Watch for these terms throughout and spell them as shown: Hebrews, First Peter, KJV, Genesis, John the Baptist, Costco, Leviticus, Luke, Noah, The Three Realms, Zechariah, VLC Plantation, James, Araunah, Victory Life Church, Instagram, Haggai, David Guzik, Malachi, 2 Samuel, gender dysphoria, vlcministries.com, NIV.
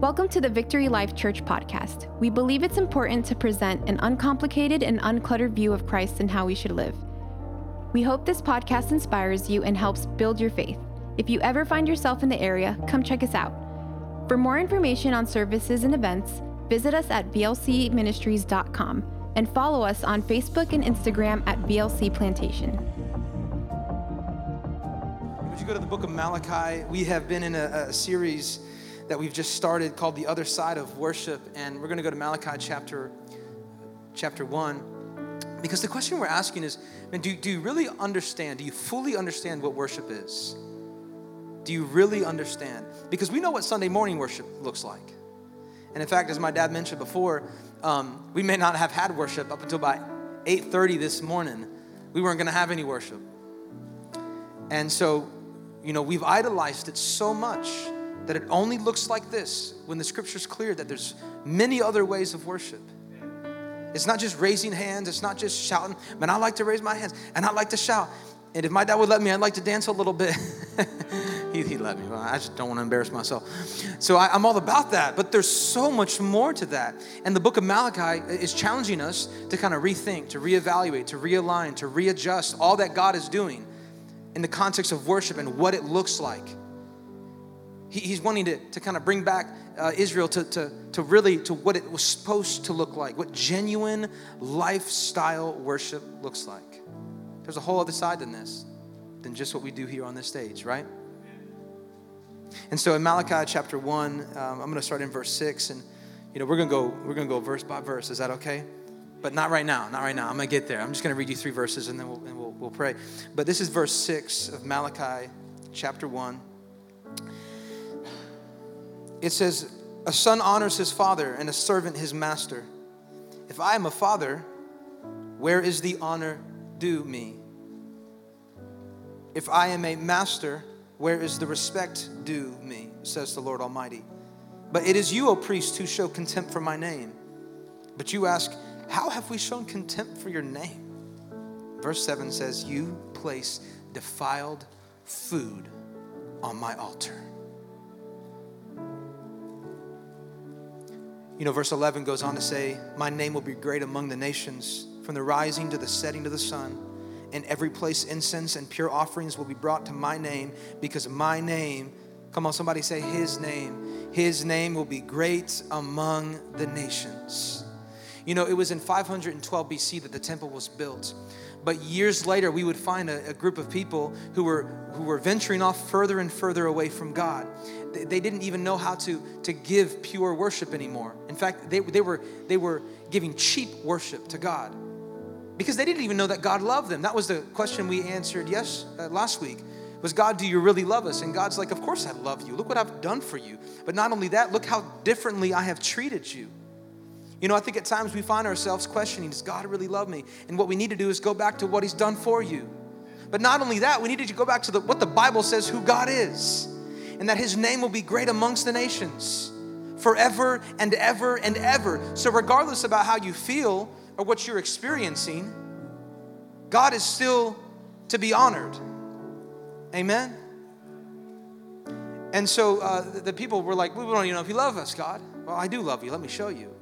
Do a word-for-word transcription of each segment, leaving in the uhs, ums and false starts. Welcome to the Victory Life Church podcast. We believe it's important to present an uncomplicated and uncluttered view of Christ and how we should live. We hope this podcast inspires you and helps build your faith. If you ever find yourself in the area, come check us out. For more information on services and events, visit us at v l c ministries dot com and follow us on Facebook and Instagram at V L C Plantation. Would you go to the book of Malachi? We have been in a, a series that we've just started called The Other Side of Worship, and we're going to go to Malachi chapter chapter one, because the question we're asking is, man, do, do you really understand, do you fully understand what worship is? Do you really understand? Because we know what Sunday morning worship looks like. And in fact, as my dad mentioned before, um, we may not have had worship up until by eight thirty this morning. We weren't going to have any worship. And so, you know, we've idolized it so much that it only looks like this when the scripture's clear that there's many other ways of worship. It's not just raising hands. It's not just shouting. Man, I like to raise my hands, and I like to shout. And if my dad would let me, I'd like to dance a little bit. he, he let me. I just don't want to embarrass myself. So I, I'm all about that. But there's so much more to that. And the book of Malachi is challenging us to kind of rethink, to reevaluate, to realign, to readjust all that God is doing in the context of worship and what it looks like. He's wanting to, to kind of bring back uh, Israel to, to, to really to what it was supposed to look like, what genuine lifestyle worship looks like. There's a whole other side than this, than just what we do here on this stage, right? And so in Malachi chapter one, um, I'm going to start in verse six, and you know we're going to go we're going to go verse by verse. Is that okay? But not right now, not right now. I'm going to get there. I'm just going to read you three verses, and then we'll and we'll, we'll pray. But this is verse six of Malachi chapter one. It says, a son honors his father and a servant his master. If I am a father, where is the honor due me? If I am a master, where is the respect due me? Says the Lord Almighty. But it is you, O priest, who show contempt for my name. But you ask, how have we shown contempt for your name? Verse seven says, you place defiled food on my altar. You know, verse eleven goes on to say, my name will be great among the nations, from the rising to the setting of the sun. In every place incense and pure offerings will be brought to my name, because my name, come on, somebody say his name. His name will be great among the nations. You know, it was in five twelve B C that the temple was built. But years later, we would find a, a group of people who were who were venturing off further and further away from God. They, they didn't even know how to, to give pure worship anymore. In fact, they, they were they were giving cheap worship to God because they didn't even know that God loved them. That was the question we answered yes uh, last week was, God, do you really love us? And God's like, of course I love you. Look what I've done for you. But not only that, look how differently I have treated you. You know, I think at times we find ourselves questioning, does God really love me? And what we need to do is go back to what he's done for you. But not only that, we need to go back to the, what the Bible says who God is, and that his name will be great amongst the nations forever and ever and ever. So regardless about how you feel or what you're experiencing, God is still to be honored. Amen? And so uh, the, the people were like, we don't even know if you love us, God. Well, I do love you. Let me show you.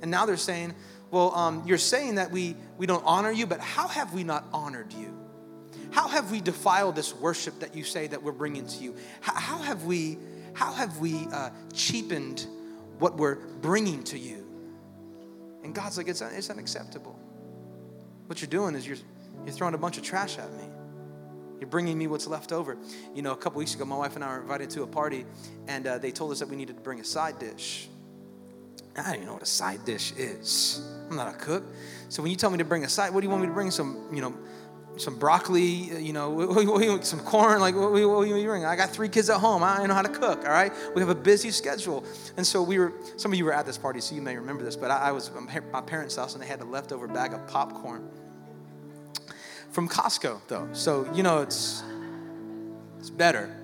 And now they're saying, well, um, you're saying that we, we don't honor you, but how have we not honored you? How have we defiled this worship that you say that we're bringing to you? How, how have we, how have we uh, cheapened what we're bringing to you? And God's like, it's, it's unacceptable. What you're doing is you're, you're throwing a bunch of trash at me. You're bringing me what's left over. You know, a couple weeks ago, my wife and I were invited to a party, and uh, they told us that we needed to bring a side dish. I don't even know what a side dish is. I'm not a cook. So when you tell me to bring a side, what do you want me to bring? Some, you know, some broccoli, you know, some corn. Like, what do you want me to bring? I got three kids at home. I don't know how to cook, all right? We have a busy schedule. And so we were, some of you were at this party, so you may remember this, but I, I was at my parents' house, and they had a leftover bag of popcorn from Costco, though. So, you know, it's it's better.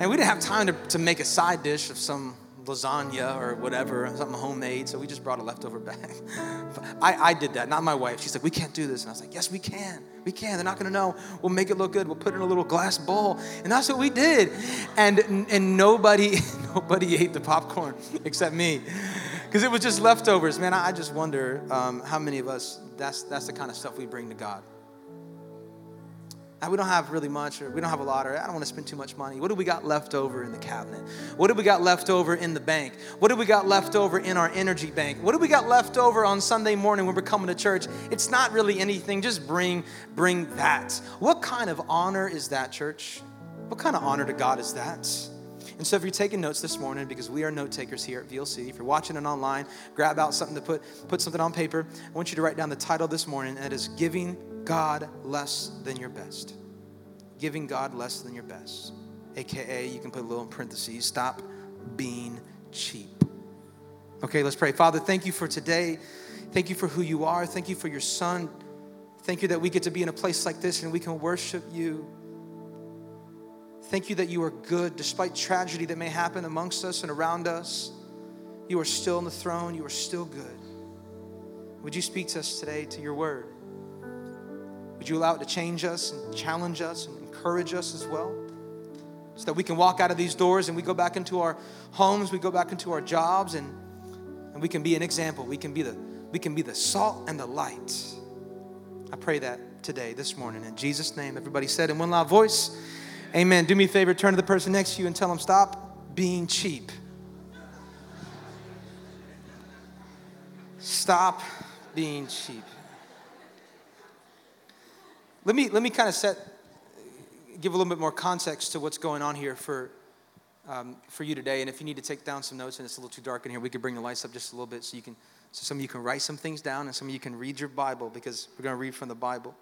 And we didn't have time to, to make a side dish of some lasagna or whatever, something homemade. So we just brought a leftover bag. I, I did that, not my wife. She's like, we can't do this. And I was like, yes, we can. We can. They're not going to know. We'll make it look good. We'll put it in a little glass bowl. And that's what we did. And and nobody nobody ate the popcorn except me, because it was just leftovers. Man, I just wonder um, how many of us, that's that's the kind of stuff we bring to God. We don't have really much, or we don't have a lot, or I don't want to spend too much money. What do we got left over in the cabinet? What do we got left over in the bank? What do we got left over in our energy bank? What do we got left over on Sunday morning when we're coming to church? It's not really anything. Just bring, bring that. What kind of honor is that, church? What kind of honor to God is that? And so if you're taking notes this morning, because we are note takers here at V L C, if you're watching it online, grab out something to put, put something on paper. I want you to write down the title this morning, and it is Giving God Less Than Your Best. Giving God less than your best. A K A, you can put a little in parentheses, stop being cheap. Okay, let's pray. Father, thank you for today. Thank you for who you are. Thank you for your son. Thank you that we get to be in a place like this and we can worship you. Thank you that you are good despite tragedy that may happen amongst us and around us. You are still on the throne. You are still good. Would you speak to us today to your word? Would you allow it to change us and challenge us and encourage us as well, so that we can walk out of these doors and we go back into our homes, we go back into our jobs, and, and we can be an example. We can be the we can be the salt and the light. I pray that today, this morning, in Jesus' name. Everybody said in one loud voice, amen. Do me a favor, turn to the person next to you and tell them, stop being cheap. Stop being cheap. Let me let me kind of set, give a little bit more context to what's going on here for um, for you today. And if you need to take down some notes and it's a little too dark in here, we can bring the lights up just a little bit so you can, so some of you can write some things down and some of you can read your Bible, because we're going to read from the Bible.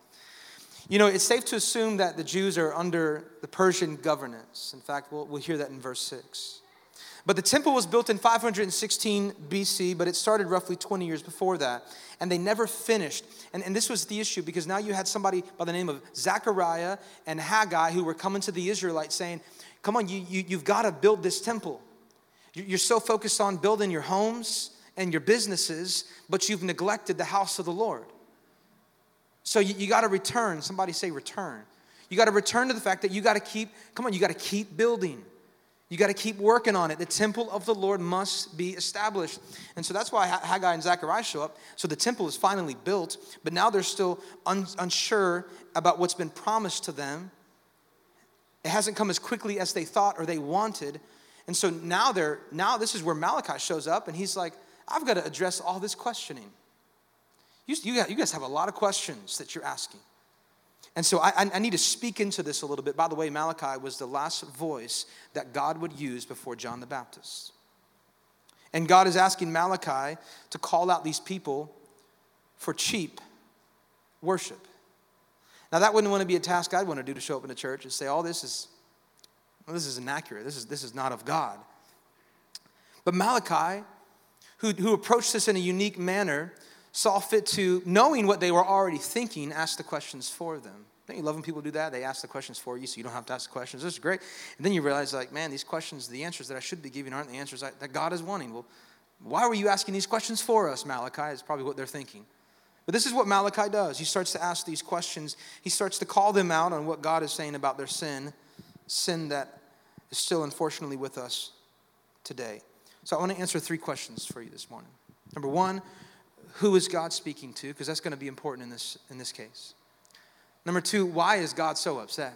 You know, it's safe to assume that the Jews are under the Persian governance. In fact, we'll, we'll hear that in verse six. But the temple was built in five hundred sixteen B C, but it started roughly twenty years before that, and they never finished. And, and this was the issue, because now you had somebody by the name of Zechariah and Haggai who were coming to the Israelites saying, come on, you, you, you've got to build this temple. You're so focused on building your homes and your businesses, but you've neglected the house of the Lord. So you, you got to return. Somebody say return. You got to return to the fact that you got to keep, come on, you got to keep building. You got to keep working on it. The temple of the Lord must be established. And so that's why Haggai and Zechariah show up. So the temple is finally built, but now they're still un- unsure about what's been promised to them. It hasn't come as quickly as they thought or they wanted. And so now they're, now this is where Malachi shows up, and he's like, I've got to address all this questioning. You, you guys have a lot of questions that you're asking. And so I, I need to speak into this a little bit. By the way, Malachi was the last voice that God would use before John the Baptist. And God is asking Malachi to call out these people for cheap worship. Now, that wouldn't want to be a task I'd want to do, to show up in a church and say, oh, this is, well, this is inaccurate. This is, this is not of God. But Malachi, who, who approached this in a unique manner, saw fit to, knowing what they were already thinking, ask the questions for them. Don't you love when people do that? They ask the questions for you so you don't have to ask the questions. This is great. And then you realize, like, man, these questions, the answers that I should be giving aren't the answers I, that God is wanting. Well, why were you asking these questions for us, Malachi? Is probably what they're thinking. But this is what Malachi does. He starts to ask these questions. He starts to call them out on what God is saying about their sin, sin that is still unfortunately with us today. So I want to answer three questions for you this morning. Number one, who is God speaking to? Because that's going to be important in this, in this case. Number two, why is God so upset?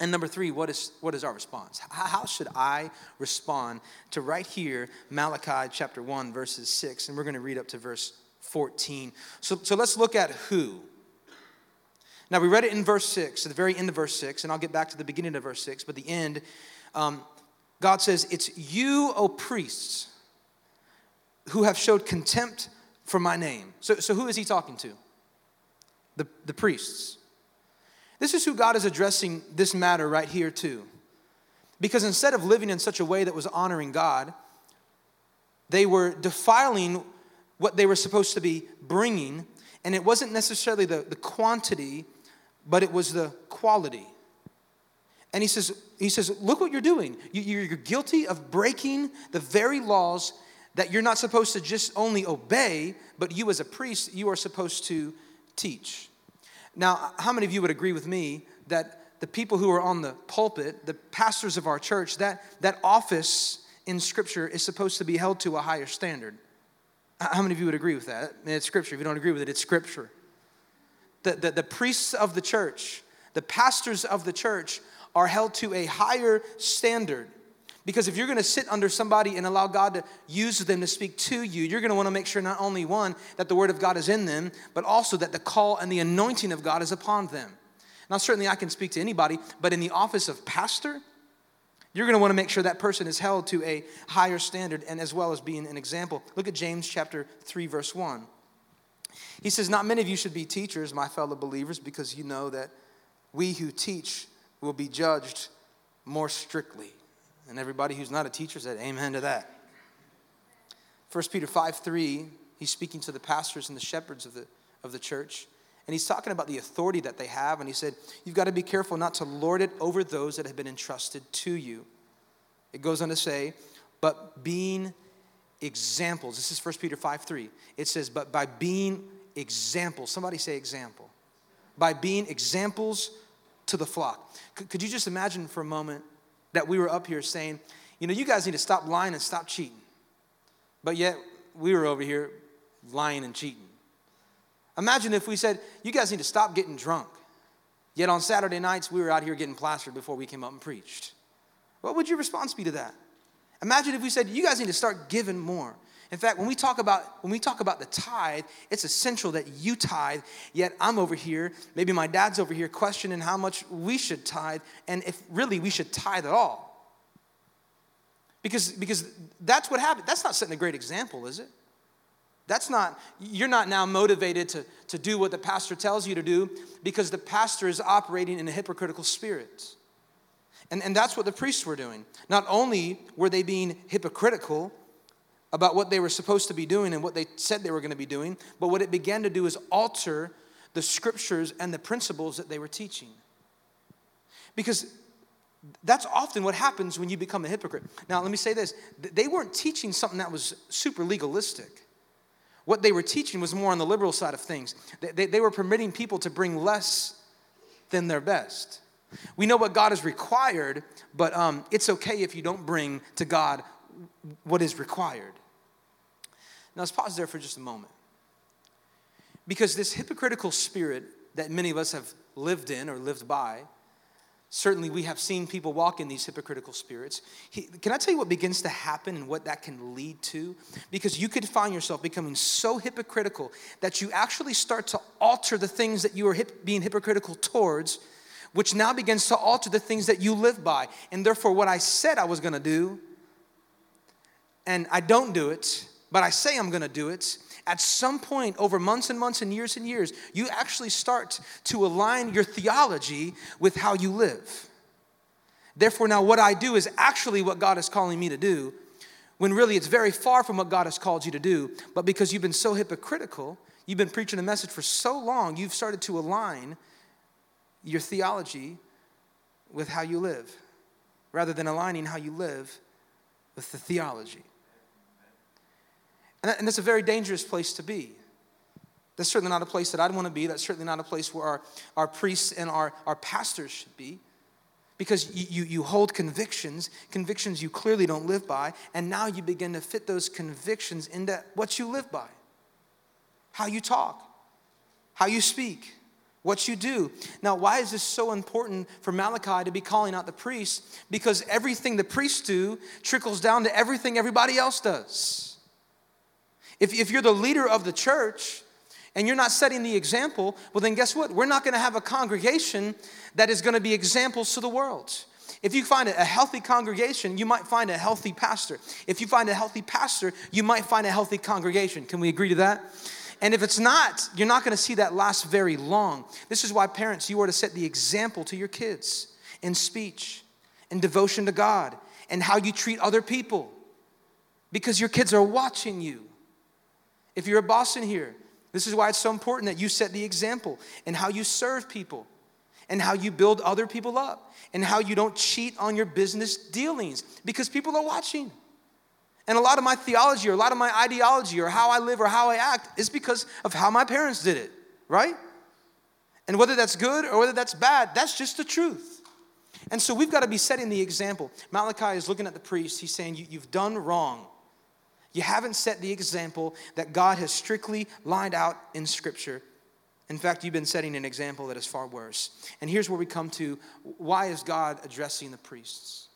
And number three, what is, what is our response? How should I respond to right here, Malachi chapter one, verses six, and we're going to read up to verse fourteen. So, so let's look at who. Now, we read it in verse six, at the very end of verse six, and I'll get back to the beginning of verse six, but the end, um, God says, it's you, O priests, who have showed contempt for my name. So, so who is he talking to? The, the priests. This is who God is addressing this matter right here too. Because instead of living in such a way that was honoring God, they were defiling what they were supposed to be bringing. And it wasn't necessarily the, the quantity, but it was the quality. And he says, he says, look what you're doing. You, you're guilty of breaking the very laws that you're not supposed to just only obey, but you as a priest, you are supposed to teach. Now, how many of you would agree with me that the people who are on the pulpit, the pastors of our church, that, that office in Scripture is supposed to be held to a higher standard. How many of you would agree with that? It's Scripture. If you don't agree with it, it's Scripture. The, the, the priests of the church, the pastors of the church are held to a higher standard. Because if you're going to sit under somebody and allow God to use them to speak to you, you're going to want to make sure not only, one, that the word of God is in them, but also that the call and the anointing of God is upon them. Now, certainly I can speak to anybody, but in the office of pastor, you're going to want to make sure that person is held to a higher standard and as well as being an example. Look at James chapter three, verse one. He says, "Not many of you should be teachers, my fellow believers, because you know that we who teach will be judged more strictly." And everybody who's not a teacher said amen to that. First Peter five three, he's speaking to the pastors and the shepherds of the, of the church. And he's talking about the authority that they have. And he said, you've got to be careful not to lord it over those that have been entrusted to you. It goes on to say, but being examples. This is First Peter five three. It says, but by being examples. Somebody say example. By being examples to the flock. Could, could you just imagine for a moment that we were up here saying, you know, you guys need to stop lying and stop cheating. But yet we were over here lying and cheating. Imagine if we said, you guys need to stop getting drunk. Yet on Saturday nights, we were out here getting plastered before we came up and preached. What would your response be to that? Imagine if we said, you guys need to start giving more. In fact, when we talk about when we talk about the tithe, it's essential that you tithe, yet I'm over here, maybe my dad's over here questioning how much we should tithe, and if really we should tithe at all. Because, because that's what happened. That's not setting a great example, is it? That's not, you're not now motivated to, to do what the pastor tells you to do because the pastor is operating in a hypocritical spirit. And, and that's what the priests were doing. Not only were they being hypocritical about what they were supposed to be doing and what they said they were going to be doing, but what it began to do is alter the scriptures and the principles that they were teaching. Because that's often what happens when you become a hypocrite. Now, let me say this. They weren't teaching something that was super legalistic. What they were teaching was more on the liberal side of things. They, they, they were permitting people to bring less than their best. We know what God has required, but um, it's okay if you don't bring to God what is required. Now, let's pause there for just a moment. Because this hypocritical spirit that many of us have lived in or lived by, certainly we have seen people walk in these hypocritical spirits. He, can I tell you what begins to happen and what that can lead to? Because you could find yourself becoming so hypocritical that you actually start to alter the things that you are hip, being hypocritical towards, which now begins to alter the things that you live by. And therefore, what I said I was going to do, and I don't do it, but I say I'm going to do it, at some point over months and months and years and years, you actually start to align your theology with how you live. Therefore, now what I do is actually what God is calling me to do, when really it's very far from what God has called you to do. But because you've been so hypocritical, you've been preaching a message for so long, you've started to align your theology with how you live, rather than aligning how you live with the theology. And that's a very dangerous place to be. That's certainly not a place that I'd want to be. That's certainly not a place where our, our priests and our, our pastors should be. Because you, you, you hold convictions, convictions you clearly don't live by, and now you begin to fit those convictions into what you live by. How you talk, how you speak, what you do. Now, why is this so important for Malachi to be calling out the priests? Because everything the priests do trickles down to everything everybody else does. If, if you're the leader of the church and you're not setting the example, well, then guess what? We're not going to have a congregation that is going to be examples to the world. If you find a healthy congregation, you might find a healthy pastor. If you find a healthy pastor, you might find a healthy congregation. Can we agree to that? And if it's not, you're not going to see that last very long. This is why, parents, you are to set the example to your kids in speech, in devotion to God, and how you treat other people, because your kids are watching you. If you're a boss in here, this is why it's so important that you set the example in how you serve people and how you build other people up and how you don't cheat on your business dealings, because people are watching. And a lot of my theology or a lot of my ideology or how I live or how I act is because of how my parents did it, right? And whether that's good or whether that's bad, that's just the truth. And so we've got to be setting the example. Malachi is looking at the priest. He's saying, you, you've done wrong. You haven't set the example that God has strictly lined out in Scripture. In fact, you've been setting an example that is far worse. And here's where we come to, why is God addressing the priests?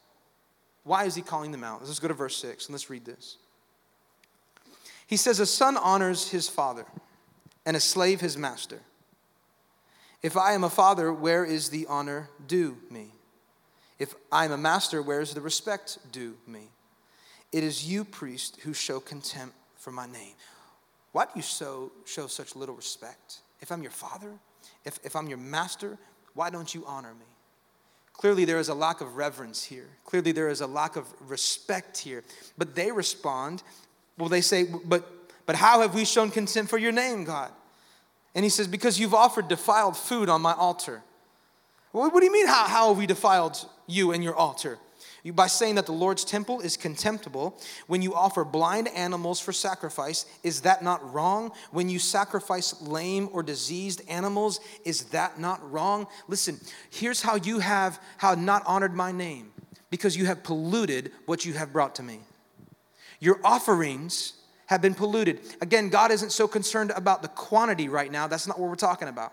Why is he calling them out? Let's go to verse six, and let's read this. He says, a son honors his father, and a slave his master. If I am a father, where is the honor due me? If I am a master, where is the respect due me? It is you, priest, who show contempt for my name. Why do you so show such little respect? If I'm your father, if, if I'm your master, why don't you honor me? Clearly, there is a lack of reverence here. Clearly, there is a lack of respect here. But they respond, well, they say, but, but how have we shown contempt for your name, God? And he says, because you've offered defiled food on my altar. Well, what do you mean, how, how have we defiled you and your altar? You, by saying that the Lord's temple is contemptible, when you offer blind animals for sacrifice, is that not wrong? When you sacrifice lame or diseased animals, is that not wrong? Listen, here's how you have how not honored my name, because you have polluted what you have brought to me. Your offerings have been polluted. Again, God isn't so concerned about the quantity right now. That's not what we're talking about.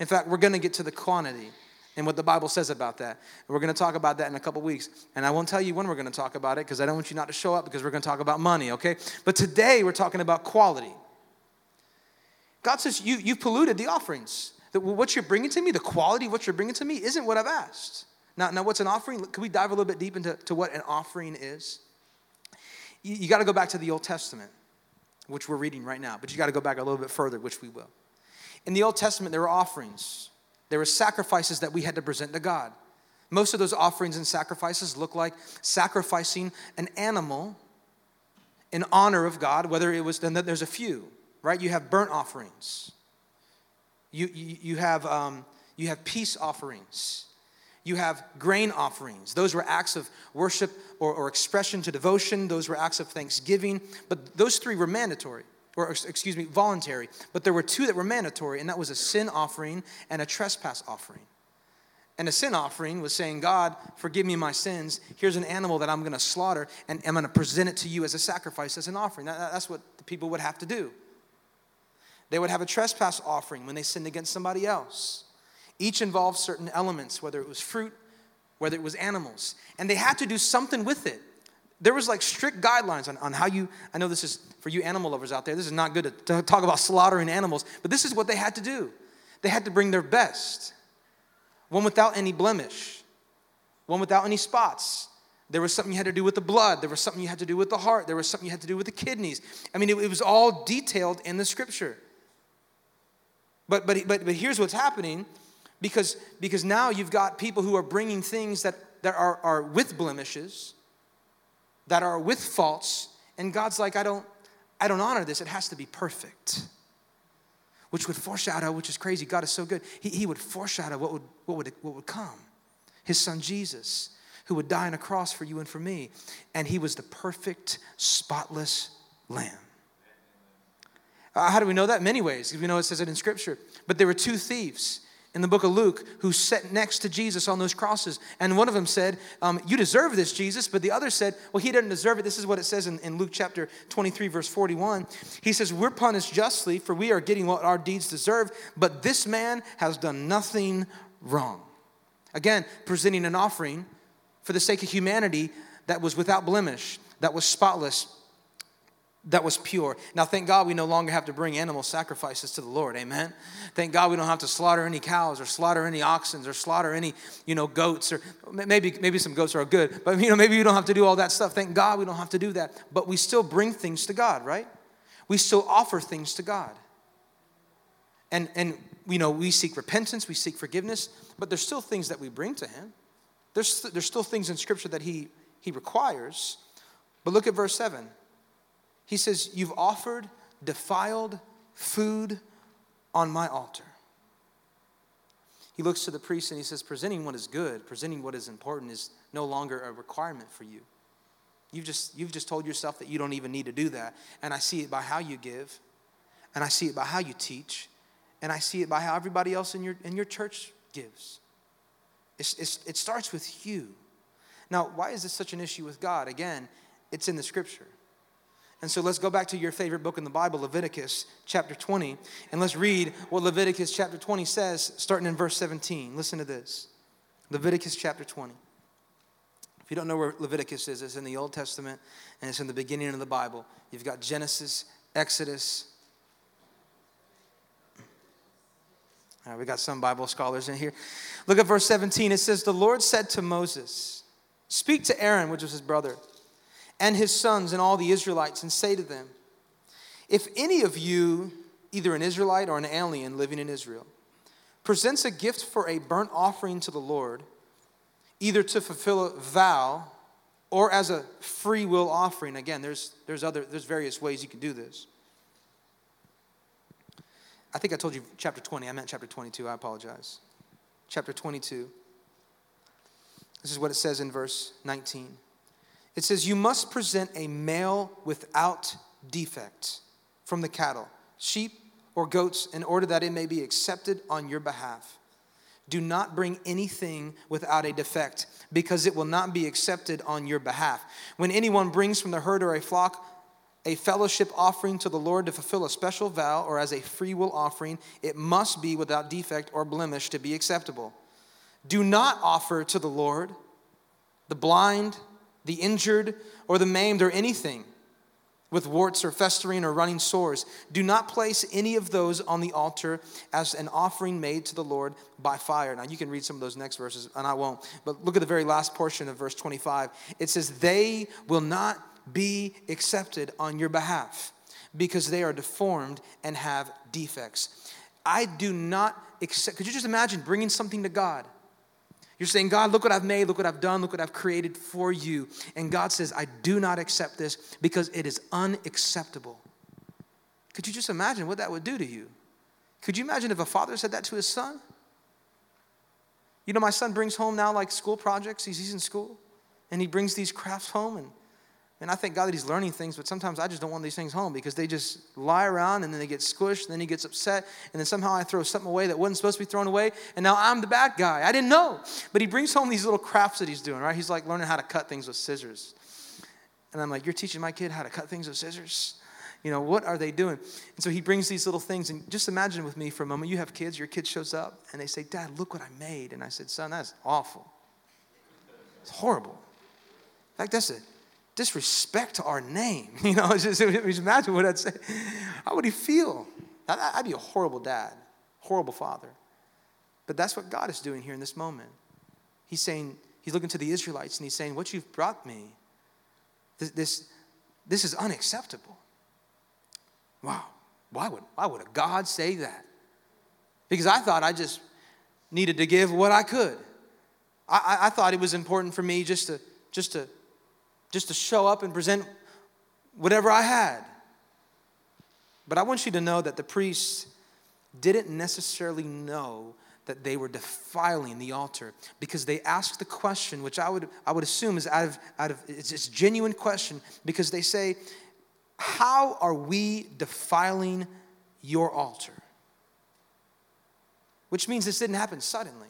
In fact, we're going to get to the quantity and what the Bible says about that. We're going to talk about that in a couple weeks. And I won't tell you when we're going to talk about it because I don't want you not to show up because we're going to talk about money, okay? But today we're talking about quality. God says, you, you've polluted the offerings. The, what you're bringing to me, the quality of what you're bringing to me isn't what I've asked. Now, now what's an offering? Can we dive a little bit deep into to what an offering is? You, you got to go back to the Old Testament, which we're reading right now. But you got to go back a little bit further, which we will. In the Old Testament, there were offerings. There were sacrifices that we had to present to God. Most of those offerings and sacrifices look like sacrificing an animal in honor of God, whether it was, then there's a few, right? You have burnt offerings. You, you, you, have, um, you have peace offerings. You have grain offerings. Those were acts of worship or, or expression to devotion. Those were acts of thanksgiving. But those three were mandatory. Or excuse me, voluntary. But there were two that were mandatory, and that was a sin offering and a trespass offering. And a sin offering was saying, God, forgive me my sins. Here's an animal that I'm going to slaughter, and I'm going to present it to you as a sacrifice, as an offering. That's what the people would have to do. They would have a trespass offering when they sinned against somebody else. Each involved certain elements, whether it was fruit, whether it was animals. And they had to do something with it. There was like strict guidelines on, on how you, I know this is for you animal lovers out there, this is not good to, to talk about slaughtering animals, but this is what they had to do. They had to bring their best. One without any blemish. One without any spots. There was something you had to do with the blood. There was something you had to do with the heart. There was something you had to do with the kidneys. I mean, it, it was all detailed in the Scripture. But but but, but here's what's happening, because, because now you've got people who are bringing things that, that are, are with blemishes, that are with faults, and God's like, I don't, I don't honor this. It has to be perfect, which would foreshadow, which is crazy. God is so good. He, he would foreshadow what would, what would, what would come. His son Jesus, who would die on a cross for you and for me, and he was the perfect, spotless lamb. Uh, how do we know that? Many ways, because we know it says it in Scripture. But there were two thieves in the book of Luke, who sat next to Jesus on those crosses. And one of them said, um, you deserve this, Jesus. But the other said, well, he doesn't deserve it. This is what it says in, in Luke chapter twenty-three, verse forty-one. He says, we're punished justly, for we are getting what our deeds deserve. But this man has done nothing wrong. Again, presenting an offering for the sake of humanity that was without blemish, that was spotless, that was pure. Now, thank God we no longer have to bring animal sacrifices to the Lord. Amen. Thank God we don't have to slaughter any cows or slaughter any oxen or slaughter any, you know, goats, or maybe maybe some goats are good, but you know, maybe you don't have to do all that stuff. Thank God we don't have to do that. But we still bring things to God, right? We still offer things to God. And and you know, we seek repentance, we seek forgiveness, but there's still things that we bring to him. There's there's still things in Scripture that he he requires. But look at verse seven. He says, you've offered defiled food on my altar. He looks to the priest and he says, presenting what is good, presenting what is important is no longer a requirement for you. You've just, you've just told yourself that you don't even need to do that. And I see it by how you give, and I see it by how you teach, and I see it by how everybody else in your in your church gives. It's, it's, it starts with you. Now, why is this such an issue with God? Again, it's in the scripture. And so let's go back to your favorite book in the Bible, Leviticus chapter twenty, and let's read what Leviticus chapter twenty says, starting in verse seventeen. Listen to this. Leviticus chapter twenty. If you don't know where Leviticus is, it's in the Old Testament, and it's in the beginning of the Bible. You've got Genesis, Exodus. All right, we got some Bible scholars in here. Look at verse seventeen. It says, the Lord said to Moses, speak to Aaron, which was his brother, and his sons and all the Israelites, and say to them, if any of you, either an Israelite or an alien living in Israel, presents a gift for a burnt offering to the Lord, either to fulfill a vow or as a free will offering. Again, there's there's other there's various ways you can do this. I think I told you chapter twenty. I meant chapter twenty-two. I apologize. Chapter twenty-two. This is what it says in verse nineteen. It says, you must present a male without defect from the cattle, sheep, or goats in order that it may be accepted on your behalf. Do not bring anything without a defect because it will not be accepted on your behalf. When anyone brings from the herd or a flock a fellowship offering to the Lord to fulfill a special vow or as a free will offering, it must be without defect or blemish to be acceptable. Do not offer to the Lord the blind, the injured, or the maimed, or anything with warts or festering or running sores. Do not place any of those on the altar as an offering made to the Lord by fire. Now, you can read some of those next verses, and I won't. But look at the very last portion of verse twenty-five. It says, they will not be accepted on your behalf because they are deformed and have defects. I do not accept. Could you just imagine bringing something to God? You're saying, God, look what I've made, look what I've done, look what I've created for you. And God says, I do not accept this because it is unacceptable. Could you just imagine what that would do to you? Could you imagine if a father said that to his son? You know, my son brings home now like school projects. He's, he's in school, and he brings these crafts home. And, and I thank God that he's learning things, but sometimes I just don't want these things home because they just lie around, and then they get squished, and then he gets upset, and then somehow I throw something away that wasn't supposed to be thrown away, and now I'm the bad guy. I didn't know. But he brings home these little crafts that he's doing, right? He's like learning how to cut things with scissors. And I'm like, you're teaching my kid how to cut things with scissors? You know, what are they doing? And so he brings these little things, and just imagine with me for a moment, you have kids, your kid shows up, and they say, Dad, look what I made. And I said, son, that's awful. It's horrible. In fact, that's it. Disrespect to our name. You know, just, just imagine what I'd say. How would he feel? I'd, I'd be a horrible dad, horrible father. But that's what God is doing here in this moment. He's saying, he's looking to the Israelites, and he's saying, what you've brought me, this this, this is unacceptable. Wow. Why would, why would a God say that? Because I thought I just needed to give what I could. I, I, I thought it was important for me just to just to just to show up and present whatever I had. But I want you to know that the priests didn't necessarily know that they were defiling the altar because they asked the question, which I would I would assume is out of, out of it's, it's a genuine question, because they say, how are we defiling your altar? Which means this didn't happen suddenly.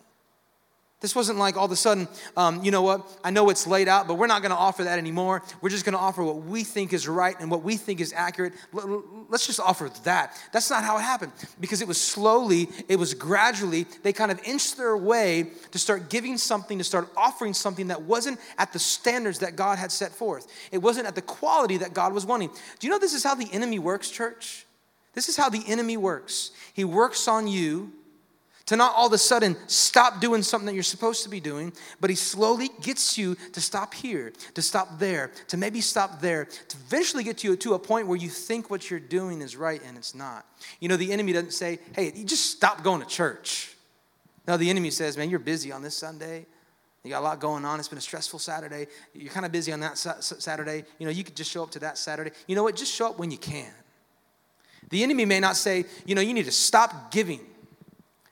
This wasn't like all of a sudden, um, you know what, I know it's laid out, but we're not going to offer that anymore. We're just going to offer what we think is right and what we think is accurate. L- let's just offer that. That's not how it happened, because it was slowly, it was gradually, they kind of inched their way to start giving something, to start offering something that wasn't at the standards that God had set forth. It wasn't at the quality that God was wanting. Do you know this is how the enemy works, church? This is how the enemy works. He works on you to not all of a sudden stop doing something that you're supposed to be doing, but he slowly gets you to stop here, to stop there, to maybe stop there, to eventually get you to a point where you think what you're doing is right and it's not. You know, the enemy doesn't say, hey, you just stop going to church. No, the enemy says, man, you're busy on this Sunday. You got a lot going on. It's been a stressful Saturday. You're kind of busy on that Saturday. You know, you could just show up to that Saturday. You know what? Just show up when you can. The enemy may not say, you know, you need to stop giving.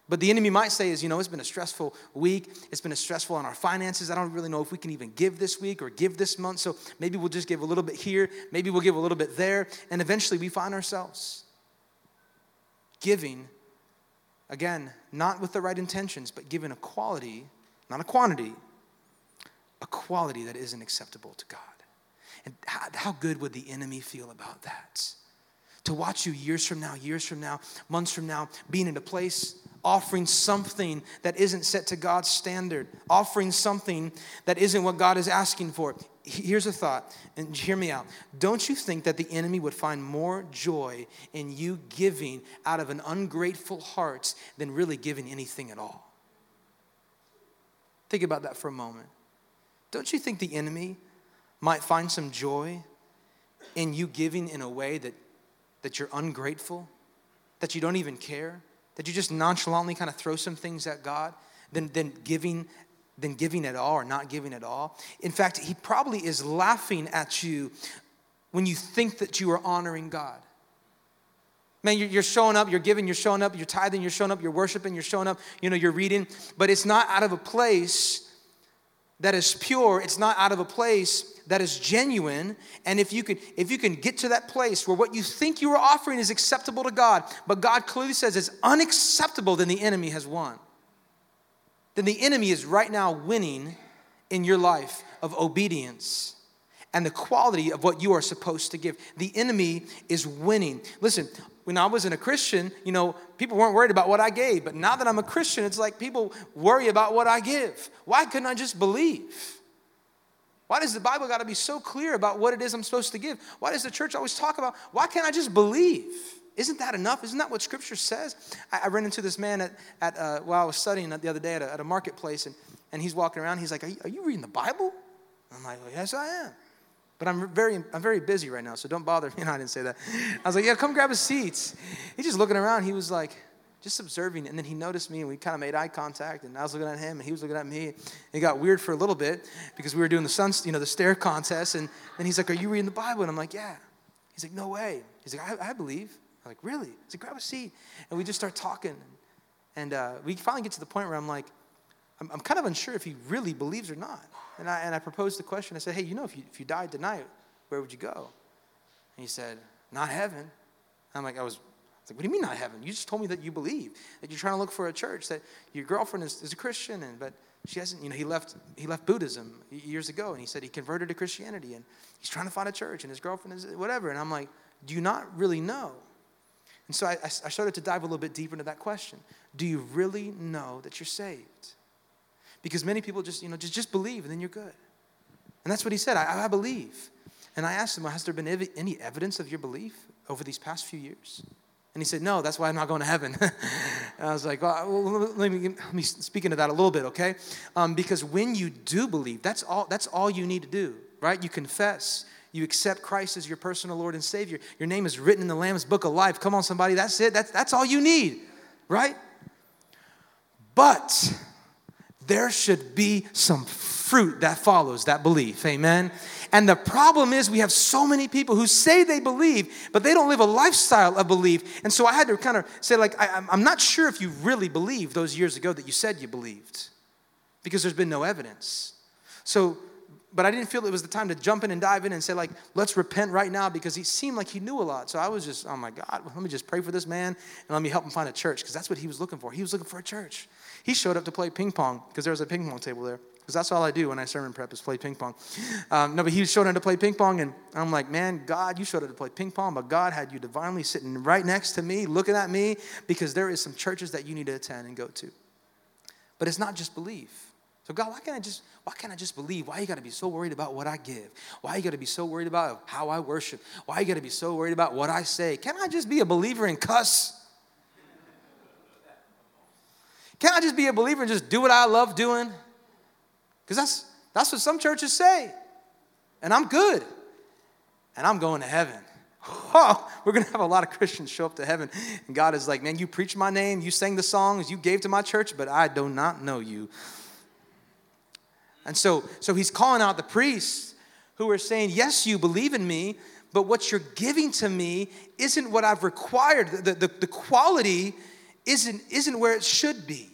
But the enemy might say is, you know, it's been a stressful week. It's been a stressful on our finances. I don't really know if we can even give this week or give this month. So maybe we'll just give a little bit here. Maybe we'll give a little bit there. And eventually we find ourselves giving Again, not with the right intentions, but given a quality, not a quantity, a quality that isn't acceptable to God. And how, how good would the enemy feel about that? To watch you years from now, years from now, months from now, being in a place, offering something that isn't set to God's standard, offering something that isn't what God is asking for. Here's a thought, and hear me out. Don't you think that the enemy would find more joy in you giving out of an ungrateful heart than really giving anything at all? Think about that for a moment. Don't you think the enemy might find some joy in you giving in a way that, that you're ungrateful, that you don't even care, that you just nonchalantly kind of throw some things at God, than than giving than giving at all or not giving at all? In fact, he probably is laughing at you when you think that you are honoring God. Man, you're showing up, you're giving, you're showing up, you're tithing, you're showing up, you're worshiping, you're showing up, you know, you're reading, but it's not out of a place that is pure. It's not out of a place that is genuine. And if you could, if you can get to that place where what you think you are offering is acceptable to God, but God clearly says it's unacceptable, then the enemy has won. Then the enemy is right now winning in your life of obedience and the quality of what you are supposed to give. The enemy is winning. Listen, when I wasn't a Christian, you know, people weren't worried about what I gave. But now that I'm a Christian, it's like people worry about what I give. Why couldn't I just believe? Why does the Bible got to be so clear about what it is I'm supposed to give? Why does the church always talk about, why can't I just believe? Isn't that enough? Isn't that what Scripture says? I, I ran into this man at, at uh, while I was studying the other day at a, at a marketplace, and, and he's walking around. He's like, are you, are you reading the Bible? I'm like, well, yes, I am. But I'm very I'm very busy right now, so don't bother me. No, I didn't say that. I was like, yeah, come grab a seat. He's just looking around. He was like, just observing. And then he noticed me, and we kind of made eye contact. And I was looking at him, and he was looking at me. It got weird for a little bit because we were doing the sun, you know, the stare contest. And then he's like, are you reading the Bible? And I'm like, yeah. He's like, no way. He's like, I, I believe. I'm like, really? He's like, grab a seat. And we just start talking. And uh, we finally get to the point where I'm like, I'm, I'm kind of unsure if he really believes or not. And I, and I proposed the question. I said, hey, you know, if you, if you died tonight, where would you go? And he said, not heaven. And I'm like, I was, I was like, what do you mean not heaven? You just told me that you believe, that you're trying to look for a church, that your girlfriend is, is a Christian, and but she hasn't, you know, he left he left Buddhism years ago, and he said he converted to Christianity, and he's trying to find a church, and his girlfriend is whatever. And I'm like, do you not really know? And so I, I started to dive a little bit deeper into that question. Do you really know that you're saved? Because many people just, you know, just, just believe and then you're good. And that's what he said, I, I believe. And I asked him, well, has there been ev- any evidence of your belief over these past few years? And he said, no, that's why I'm not going to heaven. And I was like, well, let me, let me speak into that a little bit, okay? Um, because when you do believe, that's all, that's all you need to do, right? You confess. You accept Christ as your personal Lord and Savior. Your name is written in the Lamb's Book of Life. Come on, somebody, that's it. That's, that's all you need, right? But there should be some fruit that follows that belief, amen? And the problem is we have so many people who say they believe, but they don't live a lifestyle of belief. And so I had to kind of say, like, I, I'm not sure if you really believed those years ago that you said you believed, because there's been no evidence. So, but I didn't feel it was the time to jump in and dive in and say, like, let's repent right now, because he seemed like he knew a lot. So I was just, oh, my God, well, let me just pray for this man and let me help him find a church, because that's what he was looking for. He was looking for a church. He showed up to play ping pong because there was a ping pong table there, because that's all I do when I sermon prep is play ping pong. Um, no, but he showed up to play ping pong, and I'm like, man, God, you showed up to play ping pong, but God had you divinely sitting right next to me, looking at me, because there is some churches that you need to attend and go to. But it's not just belief. So God, why can't I just, why can't I just believe? Why you got to be so worried about what I give? Why you got to be so worried about how I worship? Why you got to be so worried about what I say? Can I just be a believer and cuss? Can I just be a believer and just do what I love doing? Because that's, that's what some churches say. And I'm good. And I'm going to heaven. Oh, we're going to have a lot of Christians show up to heaven. And God is like, man, you preached my name. You sang the songs. You gave to my church. But I do not know you. And so, so he's calling out the priests who are saying, yes, you believe in me, but what you're giving to me isn't what I've required. The, the, the quality isn't, isn't where it should be.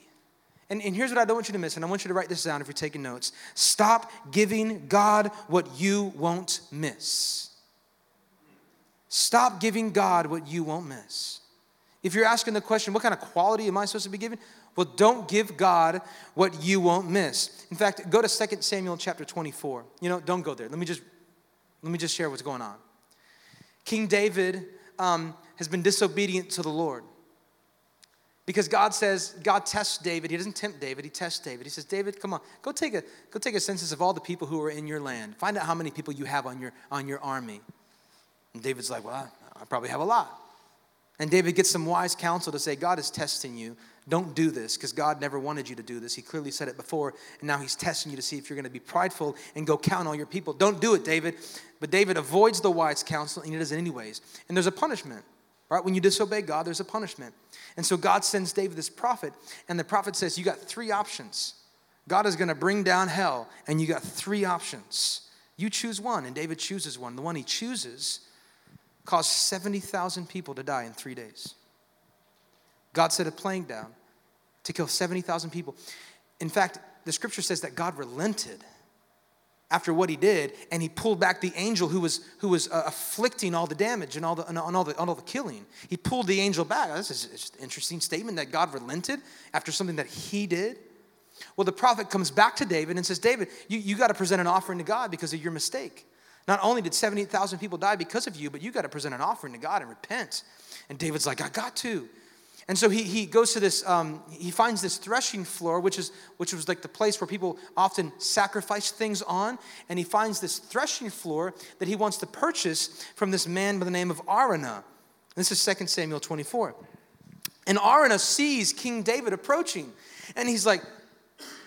And, and here's what I don't want you to miss, and I want you to write this down if you're taking notes. Stop giving God what you won't miss. Stop giving God what you won't miss. If you're asking the question, what kind of quality am I supposed to be given? Well, don't give God what you won't miss. In fact, go to Second Samuel chapter twenty-four. You know, don't go there. Let me just let me just share what's going on. King David um, has been disobedient to the Lord. Because God says, God tests David. He doesn't tempt David, he tests David. He says, David, come on, go take a go take a census of all the people who are in your land. Find out how many people you have on your on your army. And David's like, well, I, I probably have a lot. And David gets some wise counsel to say, God is testing you. Don't do this, because God never wanted you to do this. He clearly said it before, and now he's testing you to see if you're going to be prideful and go count all your people. Don't do it, David. But David avoids the wise counsel, and he does it anyways. And there's a punishment. Right? When you disobey God, there's a punishment. And so God sends David this prophet, and the prophet says, you got three options. God is going to bring down hell, and you got three options. You choose one, and David chooses one. The one he chooses caused seventy thousand people to die in three days. God set a plague down to kill seventy thousand people. In fact, the scripture says that God relented after what he did, and he pulled back the angel who was who was uh, afflicting all the damage and all the and all the, all the killing. He pulled the angel back. This is just an interesting statement that God relented after something that he did. Well, the prophet comes back to David and says, David, you, you got to present an offering to God because of your mistake. Not only did seventy thousand people die because of you, but you got to present an offering to God and repent. And David's like, I got to. And so he he goes to this, um, he finds this threshing floor, which is which was like the place where people often sacrifice things on. And he finds this threshing floor that he wants to purchase from this man by the name of Araunah. This is Second Samuel twenty-four. And Araunah sees King David approaching. And he's like,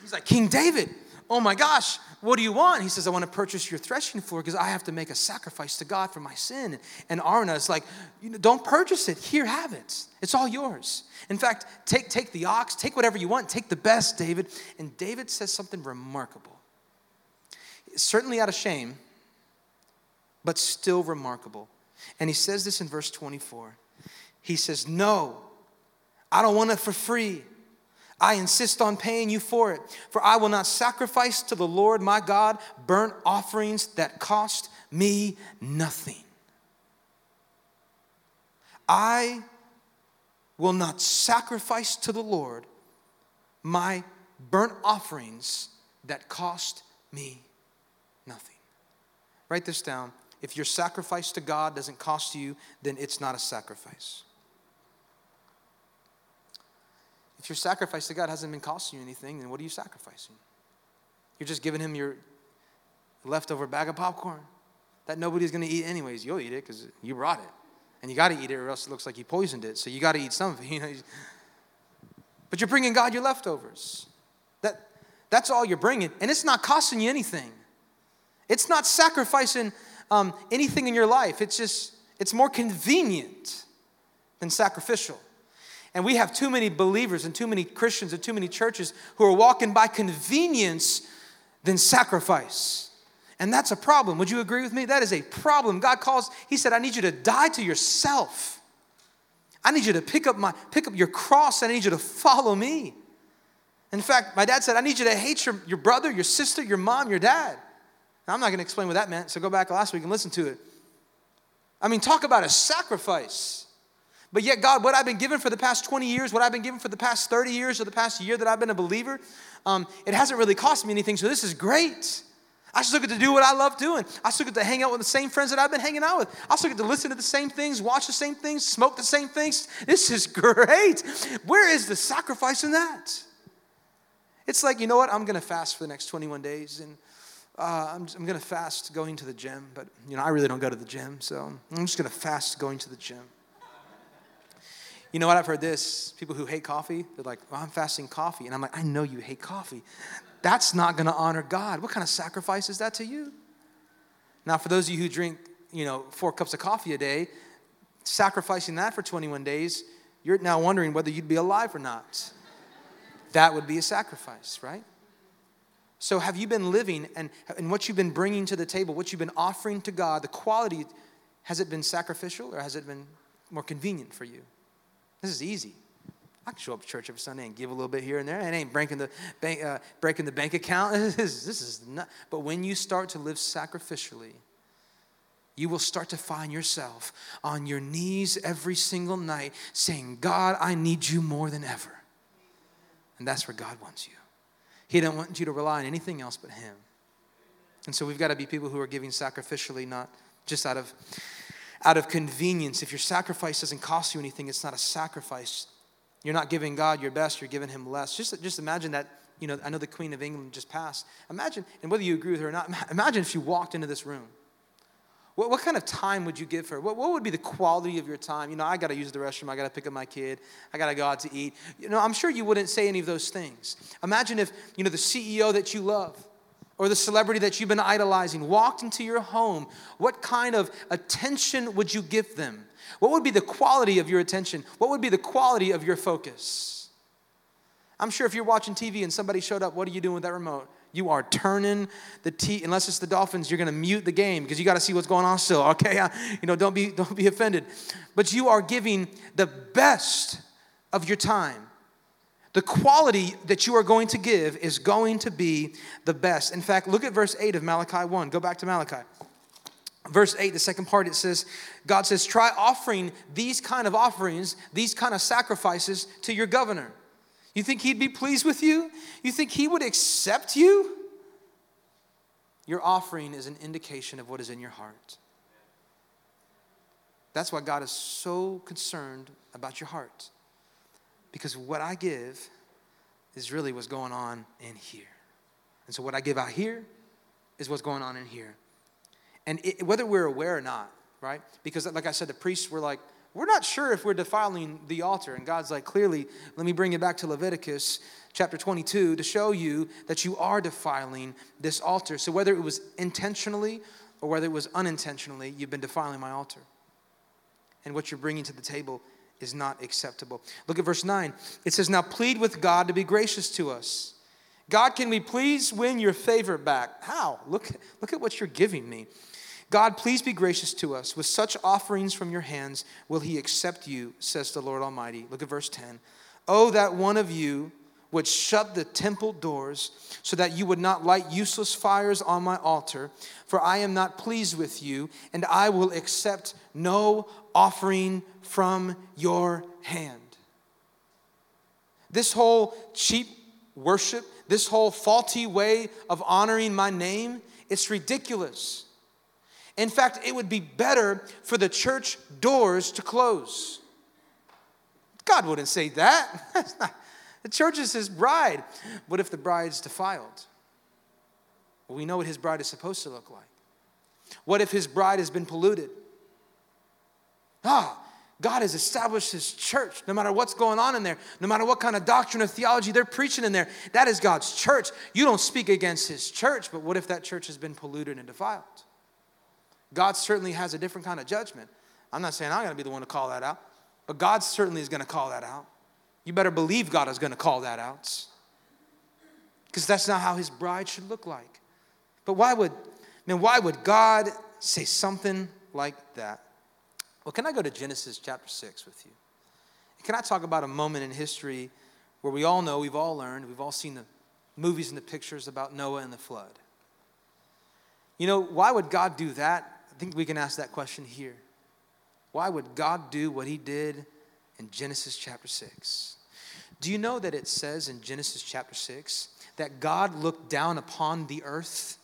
he's like, King David, oh my gosh, what do you want? He says, I want to purchase your threshing floor because I have to make a sacrifice to God for my sin. And Araunah is like, you know, don't purchase it. Here, have it. It's all yours. In fact, take, take the ox, take whatever you want, take the best, David. And David says something remarkable. Certainly out of shame, but still remarkable. And he says this in verse twenty-four. He says, no, I don't want it for free. I insist on paying you for it, for I will not sacrifice to the Lord my God burnt offerings that cost me nothing. I will not sacrifice to the Lord my burnt offerings that cost me nothing. Write this down. If your sacrifice to God doesn't cost you, then it's not a sacrifice. If your sacrifice to God hasn't been costing you anything, then what are you sacrificing? You're just giving him your leftover bag of popcorn that nobody's going to eat anyways. You'll eat it because you brought it. And you got to eat it or else it looks like you poisoned it. So you got to eat some of it. You know? But you're bringing God your leftovers. That, that's all you're bringing. And it's not costing you anything. It's not sacrificing um, anything in your life. It's just, it's more convenient than sacrificial. And we have too many believers and too many Christians and too many churches who are walking by convenience than sacrifice. And that's a problem. Would you agree with me? That is a problem. God calls, he said, I need you to die to yourself. I need you to pick up my pick up your cross, and I need you to follow me. In fact, my dad said, I need you to hate your, your brother, your sister, your mom, your dad. Now, I'm not going to explain what that meant, so go back last week and listen to it. I mean, talk about a sacrifice. But yet, God, what I've been given for the past twenty years, what I've been given for the past thirty years, or the past year that I've been a believer, um, it hasn't really cost me anything, so this is great. I still get to do what I love doing. I still get to hang out with the same friends that I've been hanging out with. I still get to listen to the same things, watch the same things, smoke the same things. This is great. Where is the sacrifice in that? It's like, you know what, I'm going to fast for the next twenty-one days, and uh, I'm, I'm going to fast going to the gym, but, you know, I really don't go to the gym, so I'm just going to fast going to the gym. You know what? I've heard this. People who hate coffee, they're like, well, I'm fasting coffee. And I'm like, I know you hate coffee. That's not going to honor God. What kind of sacrifice is that to you? Now, for those of you who drink, you know, four cups of coffee a day, sacrificing that for twenty-one days, you're now wondering whether you'd be alive or not. That would be a sacrifice, right? So have you been living and, and what you've been bringing to the table, what you've been offering to God, the quality, has it been sacrificial or has it been more convenient for you? This is easy. I can show up to church every Sunday and give a little bit here and there. It ain't breaking the bank, uh, breaking the bank account. This is, this is not. But when you start to live sacrificially, you will start to find yourself on your knees every single night saying, God, I need you more than ever. And that's where God wants you. He doesn't want you to rely on anything else but him. And so we've got to be people who are giving sacrificially, not just out of out of convenience. If your sacrifice doesn't cost you anything, it's not a sacrifice. You're not giving God your best, you're giving him less. Just, just imagine that, you know, I know the Queen of England just passed. Imagine, and whether you agree with her or not, imagine if you walked into this room. What, what kind of time would you give her? What, what would be the quality of your time? You know, I got to use the restroom. I got to pick up my kid. I got to go out to eat. You know, I'm sure you wouldn't say any of those things. Imagine if, you know, the C E O that you love or the celebrity that you've been idolizing walked into your home. What kind of attention would you give them? What would be the quality of your attention? What would be the quality of your focus? I'm sure if you're watching T V and somebody showed up, what are you doing with that remote? You are turning the T, unless it's the Dolphins, you're going to mute the game because you got to see what's going on still. Okay, I, you know, don't be don't be offended. But you are giving the best of your time. The quality that you are going to give is going to be the best. In fact, look at verse eight of Malachi one. Go back to Malachi. Verse eight, the second part, it says, God says, try offering these kind of offerings, these kind of sacrifices to your governor. You think he'd be pleased with you? You think he would accept you? Your offering is an indication of what is in your heart. That's why God is so concerned about your heart. Because what I give is really what's going on in here. And so what I give out here is what's going on in here. And it, whether we're aware or not, right? Because like I said, the priests were like, we're not sure if we're defiling the altar. And God's like, clearly, let me bring you back to Leviticus chapter twenty-two to show you that you are defiling this altar. So whether it was intentionally or whether it was unintentionally, you've been defiling my altar. And what you're bringing to the table is not acceptable. Look at verse nine. It says, now plead with God to be gracious to us. God, can we please win your favor back? How? Look, look at what you're giving me. God, please be gracious to us. With such offerings from your hands will he accept you, says the Lord Almighty. Look at verse ten. Oh, that one of you would shut the temple doors so that you would not light useless fires on my altar, for I am not pleased with you, and I will accept no offering from your hand. This whole cheap worship, this whole faulty way of honoring my name, it's ridiculous. In fact, it would be better for the church doors to close. God wouldn't say that. That's not, the church is his bride. What if the bride's defiled? Well, we know what his bride is supposed to look like. What if his bride has been polluted? Ah, God has established his church, no matter what's going on in there, no matter what kind of doctrine or theology they're preaching in there. That is God's church. You don't speak against his church, but what if that church has been polluted and defiled? God certainly has a different kind of judgment. I'm not saying I'm going to be the one to call that out, but God certainly is going to call that out. You better believe God is going to call that out, because that's not how his bride should look like. But why would, man, why would God say something like that? Well, can I go to Genesis chapter six with you? Can I talk about a moment in history where we all know, we've all learned, we've all seen the movies and the pictures about Noah and the flood? You know, why would God do that? I think we can ask that question here. Why would God do what he did in Genesis chapter six? Do you know that it says in Genesis chapter six that God looked down upon the earth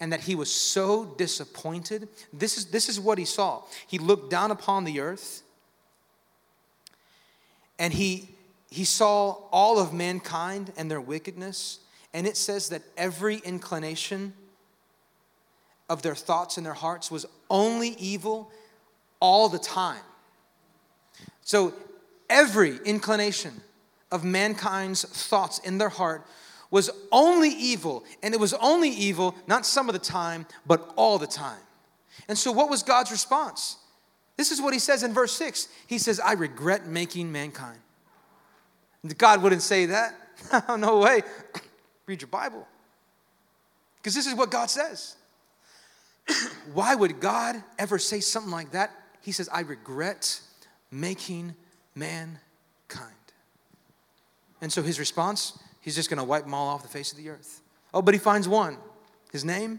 and that he was so disappointed? This is, this is what he saw. He looked down upon the earth and he, he saw all of mankind and their wickedness. And it says that every inclination of their thoughts and their hearts was only evil all the time. So every inclination of mankind's thoughts in their heart was only evil, and it was only evil not some of the time, but all the time. And so what was God's response? This is what he says in verse six. He says, I regret making mankind. God wouldn't say that. No way. Read your Bible. Because this is what God says. Why would God ever say something like that? He says, I regret making mankind. And so his response, he's just going to wipe them all off the face of the earth. Oh, but he finds one. His name?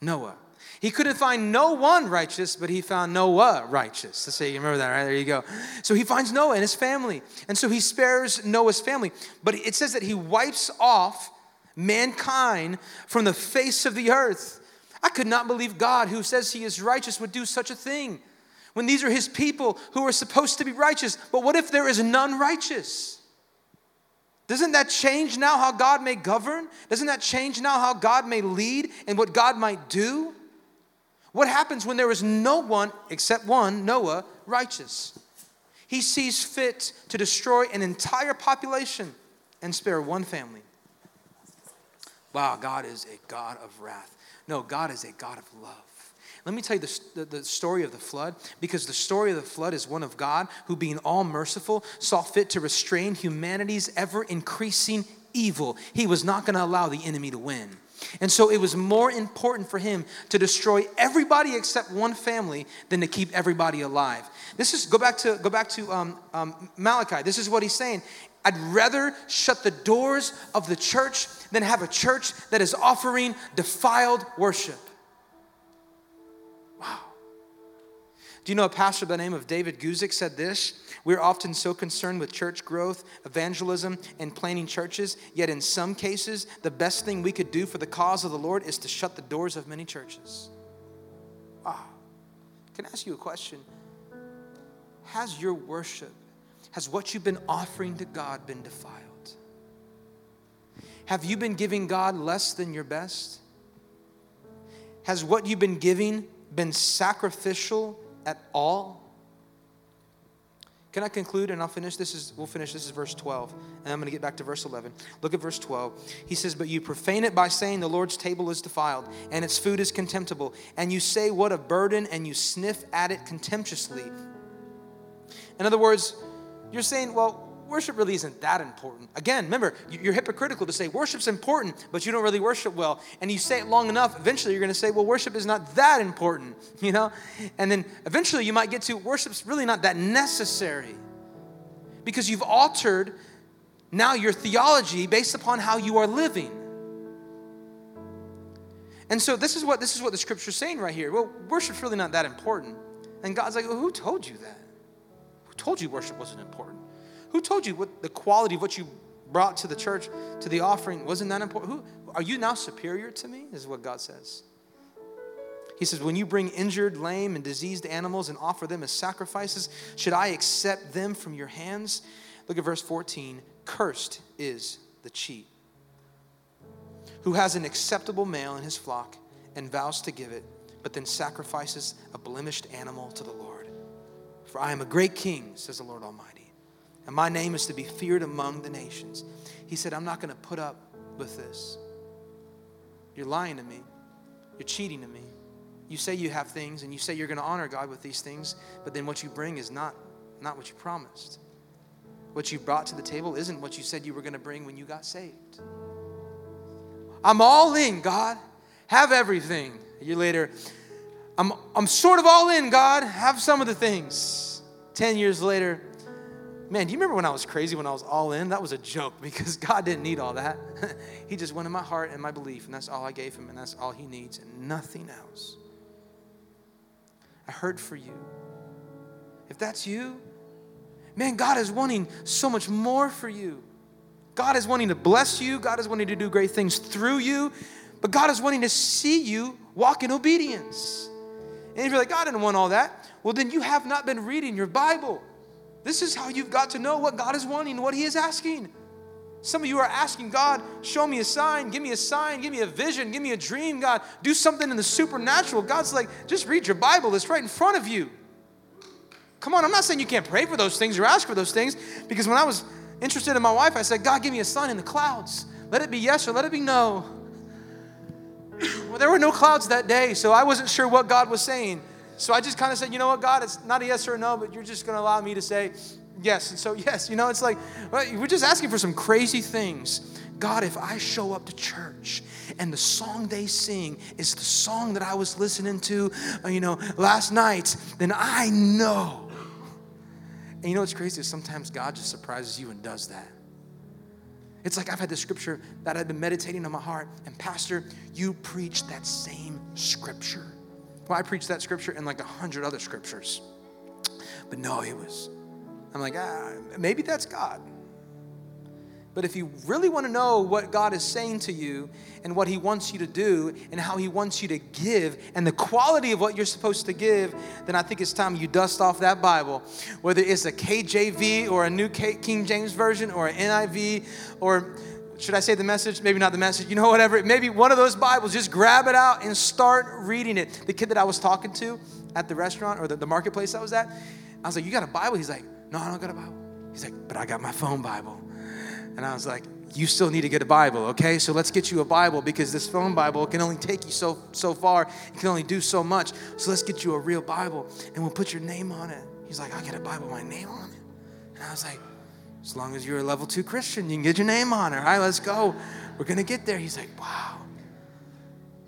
Noah. He couldn't find no one righteous, but he found Noah righteous. Let's say you remember that, right? There you go. So he finds Noah and his family. And so he spares Noah's family. But it says that he wipes off mankind from the face of the earth. I could not believe God, who says he is righteous, would do such a thing when these are his people who are supposed to be righteous. But what if there is none righteous? Doesn't that change now how God may govern? Doesn't that change now how God may lead and what God might do? What happens when there is no one except one, Noah, righteous? He sees fit to destroy an entire population and spare one family. Wow, God is a God of wrath. No, God is a God of love. Let me tell you the, the, the story of the flood, because the story of the flood is one of God who, being all merciful, saw fit to restrain humanity's ever-increasing evil. He was not going to allow the enemy to win. And so it was more important for him to destroy everybody except one family than to keep everybody alive. This is, go back to, go back to um, um, Malachi. This is what he's saying. I'd rather shut the doors of the church than have a church that is offering defiled worship. Wow. Do you know a pastor by the name of David Guzik said this? We're often so concerned with church growth, evangelism, and planting churches, yet in some cases, the best thing we could do for the cause of the Lord is to shut the doors of many churches. Wow. Can I ask you a question? Has your worship, has what you've been offering to God been defiled? Have you been giving God less than your best? Has what you've been giving been sacrificial at all? Can I conclude and I'll finish? This is, we'll finish. This is verse twelve. And I'm going to get back to verse eleven. Look at verse twelve. He says, but you profane it by saying the Lord's table is defiled and its food is contemptible. And you say, what a burden, and you sniff at it contemptuously. In other words, you're saying, well, worship really isn't that important. Again, remember, you're hypocritical to say worship's important, but you don't really worship well. And you say it long enough, eventually you're going to say, well, worship is not that important, you know? And then eventually you might get to worship's really not that necessary, because you've altered now your theology based upon how you are living. And so this is what this is what the scripture's saying right here. Well, worship's really not that important. And God's like, well, who told you that? Who told you worship wasn't important? Who told you what the quality of what you brought to the church, to the offering, wasn't that important? Who, are you now superior to me? This is what God says. He says, when you bring injured, lame, and diseased animals and offer them as sacrifices, should I accept them from your hands? Look at verse fourteen. Cursed is the cheat who has an acceptable male in his flock and vows to give it, but then sacrifices a blemished animal to the Lord. For I am a great king, says the Lord Almighty, and my name is to be feared among the nations. He said, I'm not going to put up with this. You're lying to me. You're cheating to me. You say you have things, and you say you're going to honor God with these things, but then what you bring is not, not what you promised. What you brought to the table isn't what you said you were going to bring when you got saved. I'm all in, God. Have everything. A year later, I'm, I'm sort of all in, God. Have some of the things. Ten years later, man, do you remember when I was crazy, when I was all in? That was a joke, because God didn't need all that. He just went in my heart and my belief, and that's all I gave him, and that's all he needs, and nothing else. I heard for you. If that's you, man, God is wanting so much more for you. God is wanting to bless you. God is wanting to do great things through you, but God is wanting to see you walk in obedience. And if you're like, God didn't want all that, well, then you have not been reading your Bible. This is how you've got to know what God is wanting, what he is asking. Some of you are asking, God, show me a sign, give me a sign, give me a vision, give me a dream, God. Do something in the supernatural. God's like, just read your Bible. It's right in front of you. Come on, I'm not saying you can't pray for those things or ask for those things, because when I was interested in my wife, I said, God, give me a sign in the clouds. Let it be yes or let it be no. Well, there were no clouds that day, so I wasn't sure what God was saying. So I just kind of said, you know what, God, it's not a yes or a no, but you're just going to allow me to say yes. And so, yes, you know, it's like, we're just asking for some crazy things. God, if I show up to church and the song they sing is the song that I was listening to, you know, last night, then I know. And you know what's crazy is sometimes God just surprises you and does that. It's like I've had this scripture that I've been meditating on my heart, and Pastor, you preach that same scripture. Well, I preached that scripture and like a hundred other scriptures. But no, it was, I'm like, ah, maybe that's God. But if you really want to know what God is saying to you and what he wants you to do and how he wants you to give and the quality of what you're supposed to give, then I think it's time you dust off that Bible, whether it's a K J V or a New King James Version or an N I V, or should I say the Message? Maybe not the Message. You know, whatever. Maybe one of those Bibles, just grab it out and start reading it. The kid that I was talking to at the restaurant or the, the marketplace I was at, I was like, you got a Bible? He's like, no, I don't got a Bible. He's like, but I got my phone Bible. And I was like, you still need to get a Bible, okay? So let's get you a Bible, because this phone Bible can only take you so so far. It can only do so much. So let's get you a real Bible, and we'll put your name on it. He's like, I'll get a Bible with my name on it. And I was like, as long as you're a level two Christian, you can get your name on it. All right, let's go. We're going to get there. He's like, wow.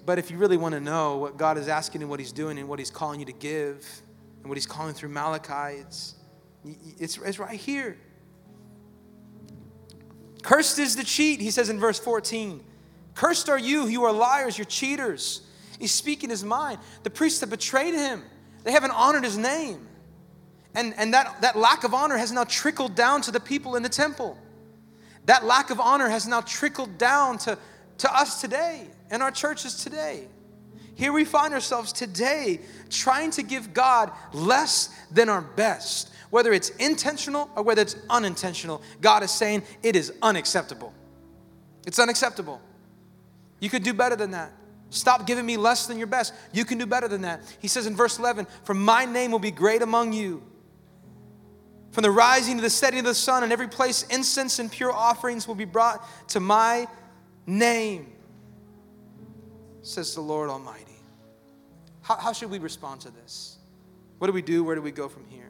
But if you really want to know what God is asking and what he's doing and what he's calling you to give and what he's calling through Malachi, it's it's, it's right here. Cursed is the cheat, he says in verse fourteen. Cursed are you, you are liars, you're cheaters. He's speaking his mind. The priests have betrayed him. They haven't honored his name. And, and that, that lack of honor has now trickled down to the people in the temple. That lack of honor has now trickled down to, to us today and our churches today. Here we find ourselves today trying to give God less than our best. Whether it's intentional or whether it's unintentional, God is saying it is unacceptable. It's unacceptable. You could do better than that. Stop giving me less than your best. You can do better than that. He says in verse eleven, for my name will be great among you. From the rising to the setting of the sun, in every place incense and pure offerings will be brought to my name, says the Lord Almighty. How, how should we respond to this? What do we do? Where do we go from here?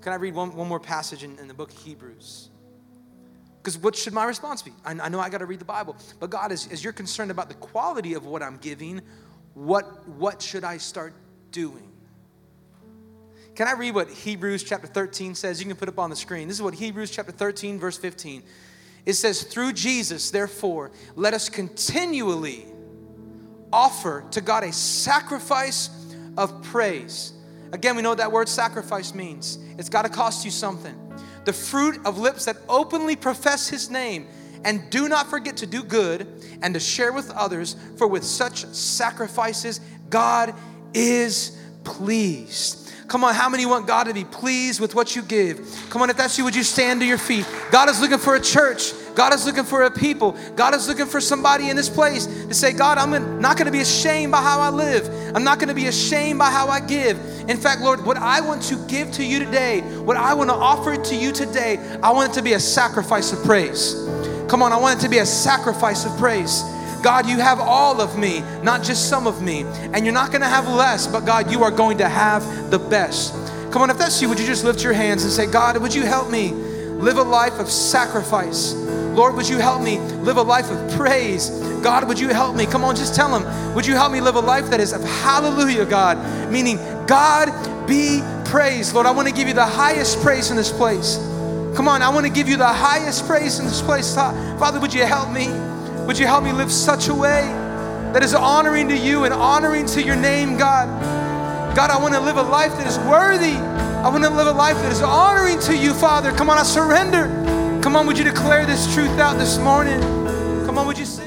Can I read one, one more passage in, in the book of Hebrews? Because what should my response be? I, I know I got to read the Bible. But God, as, as you're concerned about the quality of what I'm giving, what, what should I start doing? Can I read what Hebrews chapter thirteen says? You can put it up on the screen. This is what Hebrews chapter thirteen, verse fifteen. It says, through Jesus, therefore, let us continually offer to God a sacrifice of praise. Again, we know what that word sacrifice means. It's got to cost you something. The fruit of lips that openly profess his name, and do not forget to do good and to share with others, for with such sacrifices God is pleased. Come on, how many want God to be pleased with what you give? Come on, if that's you, would you stand to your feet? God is looking for a church. God is looking for a people. God is looking for somebody in this place to say, God, I'm not going to be ashamed by how I live. I'm not going to be ashamed by how I give. In fact, Lord, what I want to give to you today, what I want to offer to you today, I want it to be a sacrifice of praise. Come on, I want it to be a sacrifice of praise. God, you have all of me, not just some of me. And you're not going to have less, but God, you are going to have the best. Come on, if that's you, would you just lift your hands and say, God, would you help me live a life of sacrifice? Lord, would you help me live a life of praise? God, would you help me? Come on, just tell him. Would you help me live a life that is of hallelujah, God? Meaning, God be praised. Lord, I want to give you the highest praise in this place. Come on, I want to give you the highest praise in this place. Father, would you help me? Would you help me live such a way that is honoring to you and honoring to your name, God? God, I want to live a life that is worthy. I want to live a life that is honoring to you, Father. Come on, I surrender. Come on, would you declare this truth out this morning? Come on, would you sing?